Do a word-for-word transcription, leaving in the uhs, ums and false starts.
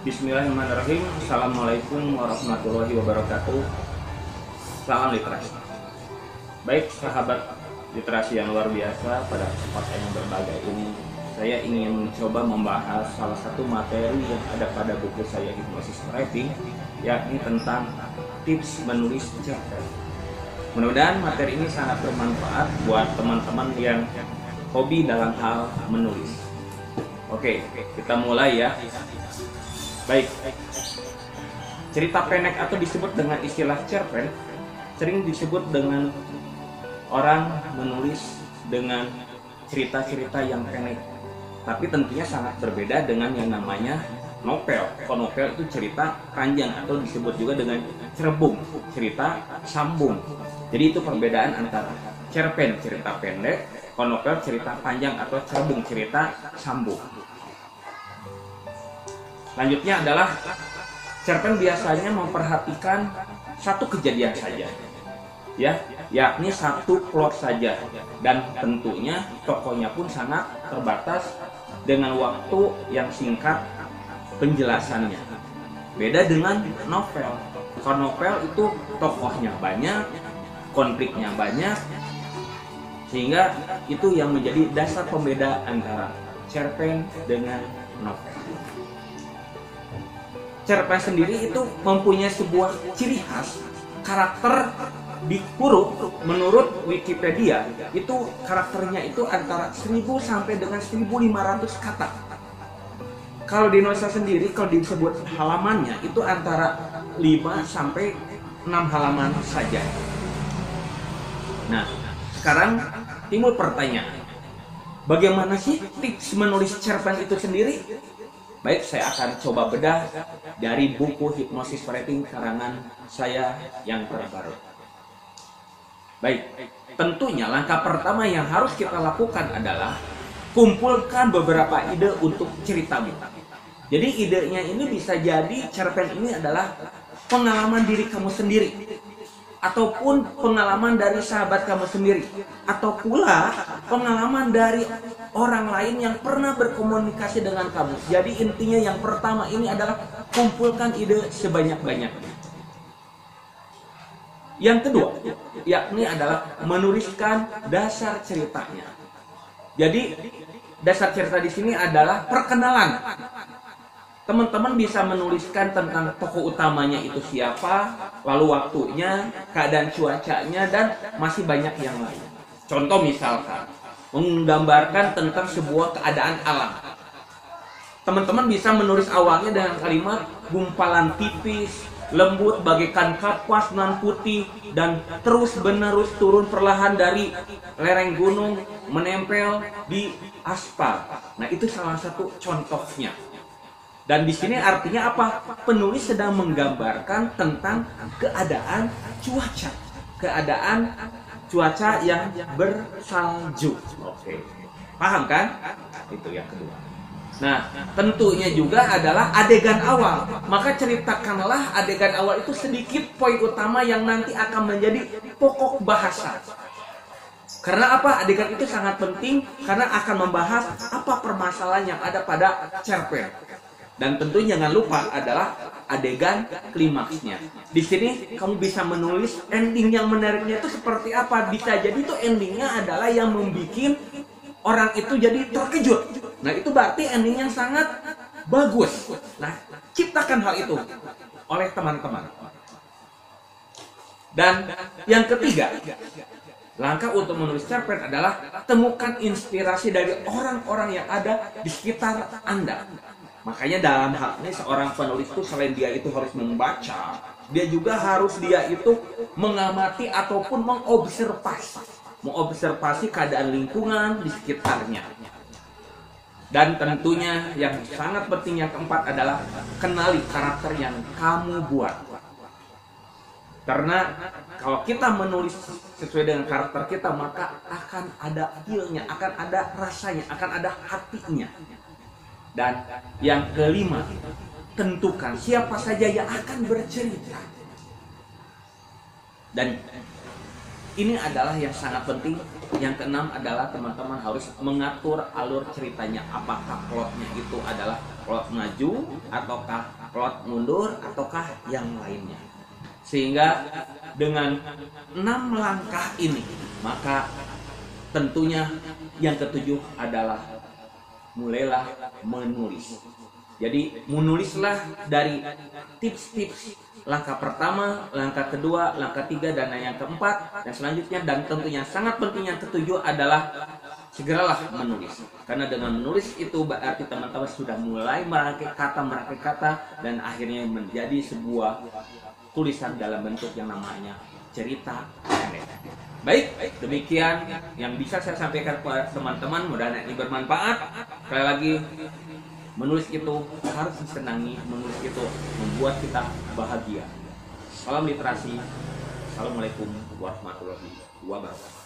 Bismillahirrahmanirrahim. Assalamualaikum warahmatullahi wabarakatuh. Salam literasi. Baik sahabat literasi yang luar biasa, pada kesempatan yang berbahagia ini saya ingin mencoba membahas salah satu materi yang ada pada buku saya Hypnosis Writing, yakni tentang tips menulis cerpen. Mudah-mudahan materi ini sangat bermanfaat buat teman-teman yang hobi dalam hal menulis. Oke, kita mulai ya. Baik, cerita pendek atau disebut dengan istilah cerpen sering disebut dengan orang menulis dengan cerita-cerita yang pendek, tapi tentunya sangat berbeda dengan yang namanya novel. Kalau novel itu cerita panjang atau disebut juga dengan cerbung, cerita sambung. Jadi itu perbedaan antara cerpen cerita pendek, novel cerita panjang atau cerbung cerita sambung. Lanjutnya adalah cerpen biasanya memperhatikan satu kejadian saja, ya, yakni satu plot saja, dan tentunya tokohnya pun sangat terbatas dengan waktu yang singkat penjelasannya. Beda dengan novel. Kalau novel itu tokohnya banyak, konfliknya banyak, sehingga itu yang menjadi dasar pembeda antara cerpen dengan novel. Cerpen sendiri itu mempunyai sebuah ciri khas, karakter di huruf. Menurut Wikipedia itu karakternya itu antara seribu sampai dengan seribu lima ratus kata. Kalau di novel sendiri, kalau disebut halamannya itu antara lima sampai enam halaman saja. Nah, sekarang timbul pertanyaan, bagaimana sih tips menulis cerpen itu sendiri? Baik, saya akan coba bedah dari buku Hypnosis Writing karangan saya yang terbaru. Baik, tentunya langkah pertama yang harus kita lakukan adalah kumpulkan beberapa ide untuk ceritamu. Jadi idenya ini bisa jadi cerpen ini adalah pengalaman diri kamu sendiri, ataupun pengalaman dari sahabat kamu sendiri, atau pula pengalaman dari orang lain yang pernah berkomunikasi dengan kamu. Jadi intinya yang pertama ini adalah kumpulkan ide sebanyak-banyaknya. Yang kedua, yakni adalah menuliskan dasar ceritanya. Jadi dasar cerita di sini adalah perkenalan. Teman-teman bisa menuliskan tentang tokoh utamanya itu siapa, lalu waktunya, keadaan cuacanya, dan masih banyak yang lain. Contoh misalkan, menggambarkan tentang sebuah keadaan alam. Teman-teman bisa menulis awalnya dengan kalimat gumpalan tipis, lembut bagaikan kapas nan putih, dan terus-menerus turun perlahan dari lereng gunung menempel di aspal. Nah, itu salah satu contohnya. Dan di sini artinya apa? Penulis sedang menggambarkan tentang keadaan cuaca. Keadaan cuaca yang bersalju. Oke, paham kan? Itu yang kedua. Nah, tentunya juga adalah adegan awal. Maka ceritakanlah adegan awal itu sedikit poin utama yang nanti akan menjadi pokok bahasan. Karena apa? Adegan itu sangat penting karena akan membahas apa permasalahan yang ada pada cerpen. Dan tentu jangan lupa adalah adegan klimaksnya. Di sini kamu bisa menulis ending yang menariknya itu seperti apa. Bisa jadi itu endingnya adalah yang membuat orang itu jadi terkejut. Nah, itu berarti ending yang sangat bagus. Nah, ciptakan hal itu oleh teman-teman. Dan yang ketiga, langkah untuk menulis cerpen adalah temukan inspirasi dari orang-orang yang ada di sekitar Anda. Makanya dalam hal ini seorang penulis itu selain dia itu harus membaca, dia juga harus dia itu mengamati ataupun mengobservasi, mengobservasi keadaan lingkungan di sekitarnya. Dan tentunya yang sangat penting yang keempat adalah kenali karakter yang kamu buat. Karena kalau kita menulis sesuai dengan karakter kita, maka akan ada feelnya, akan ada rasanya, akan ada hatinya. Dan yang kelima, tentukan siapa saja yang akan bercerita. Dan Ini adalah yang sangat penting. Yang keenam adalah teman-teman harus mengatur alur ceritanya. Apakah plotnya itu adalah plot maju, ataukah plot mundur, ataukah yang lainnya. Sehingga dengan enam langkah ini, maka tentunya yang ketujuh adalah mulailah menulis. Jadi menulislah dari tips-tips langkah pertama, langkah kedua, langkah tiga, dan yang keempat. Dan selanjutnya, dan tentunya sangat penting yang ketujuh adalah segeralah menulis. Karena dengan menulis itu berarti teman-teman sudah mulai merangkai kata, merangkai kata, dan akhirnya menjadi sebuah tulisan dalam bentuk yang namanya cerita pendek. Baik, demikian yang bisa saya sampaikan kepada teman-teman. Mudah-mudahan ini bermanfaat. Sekali lagi, menulis itu harus disenangi, menulis itu membuat kita bahagia. Salam literasi, assalamualaikum warahmatullahi wabarakatuh.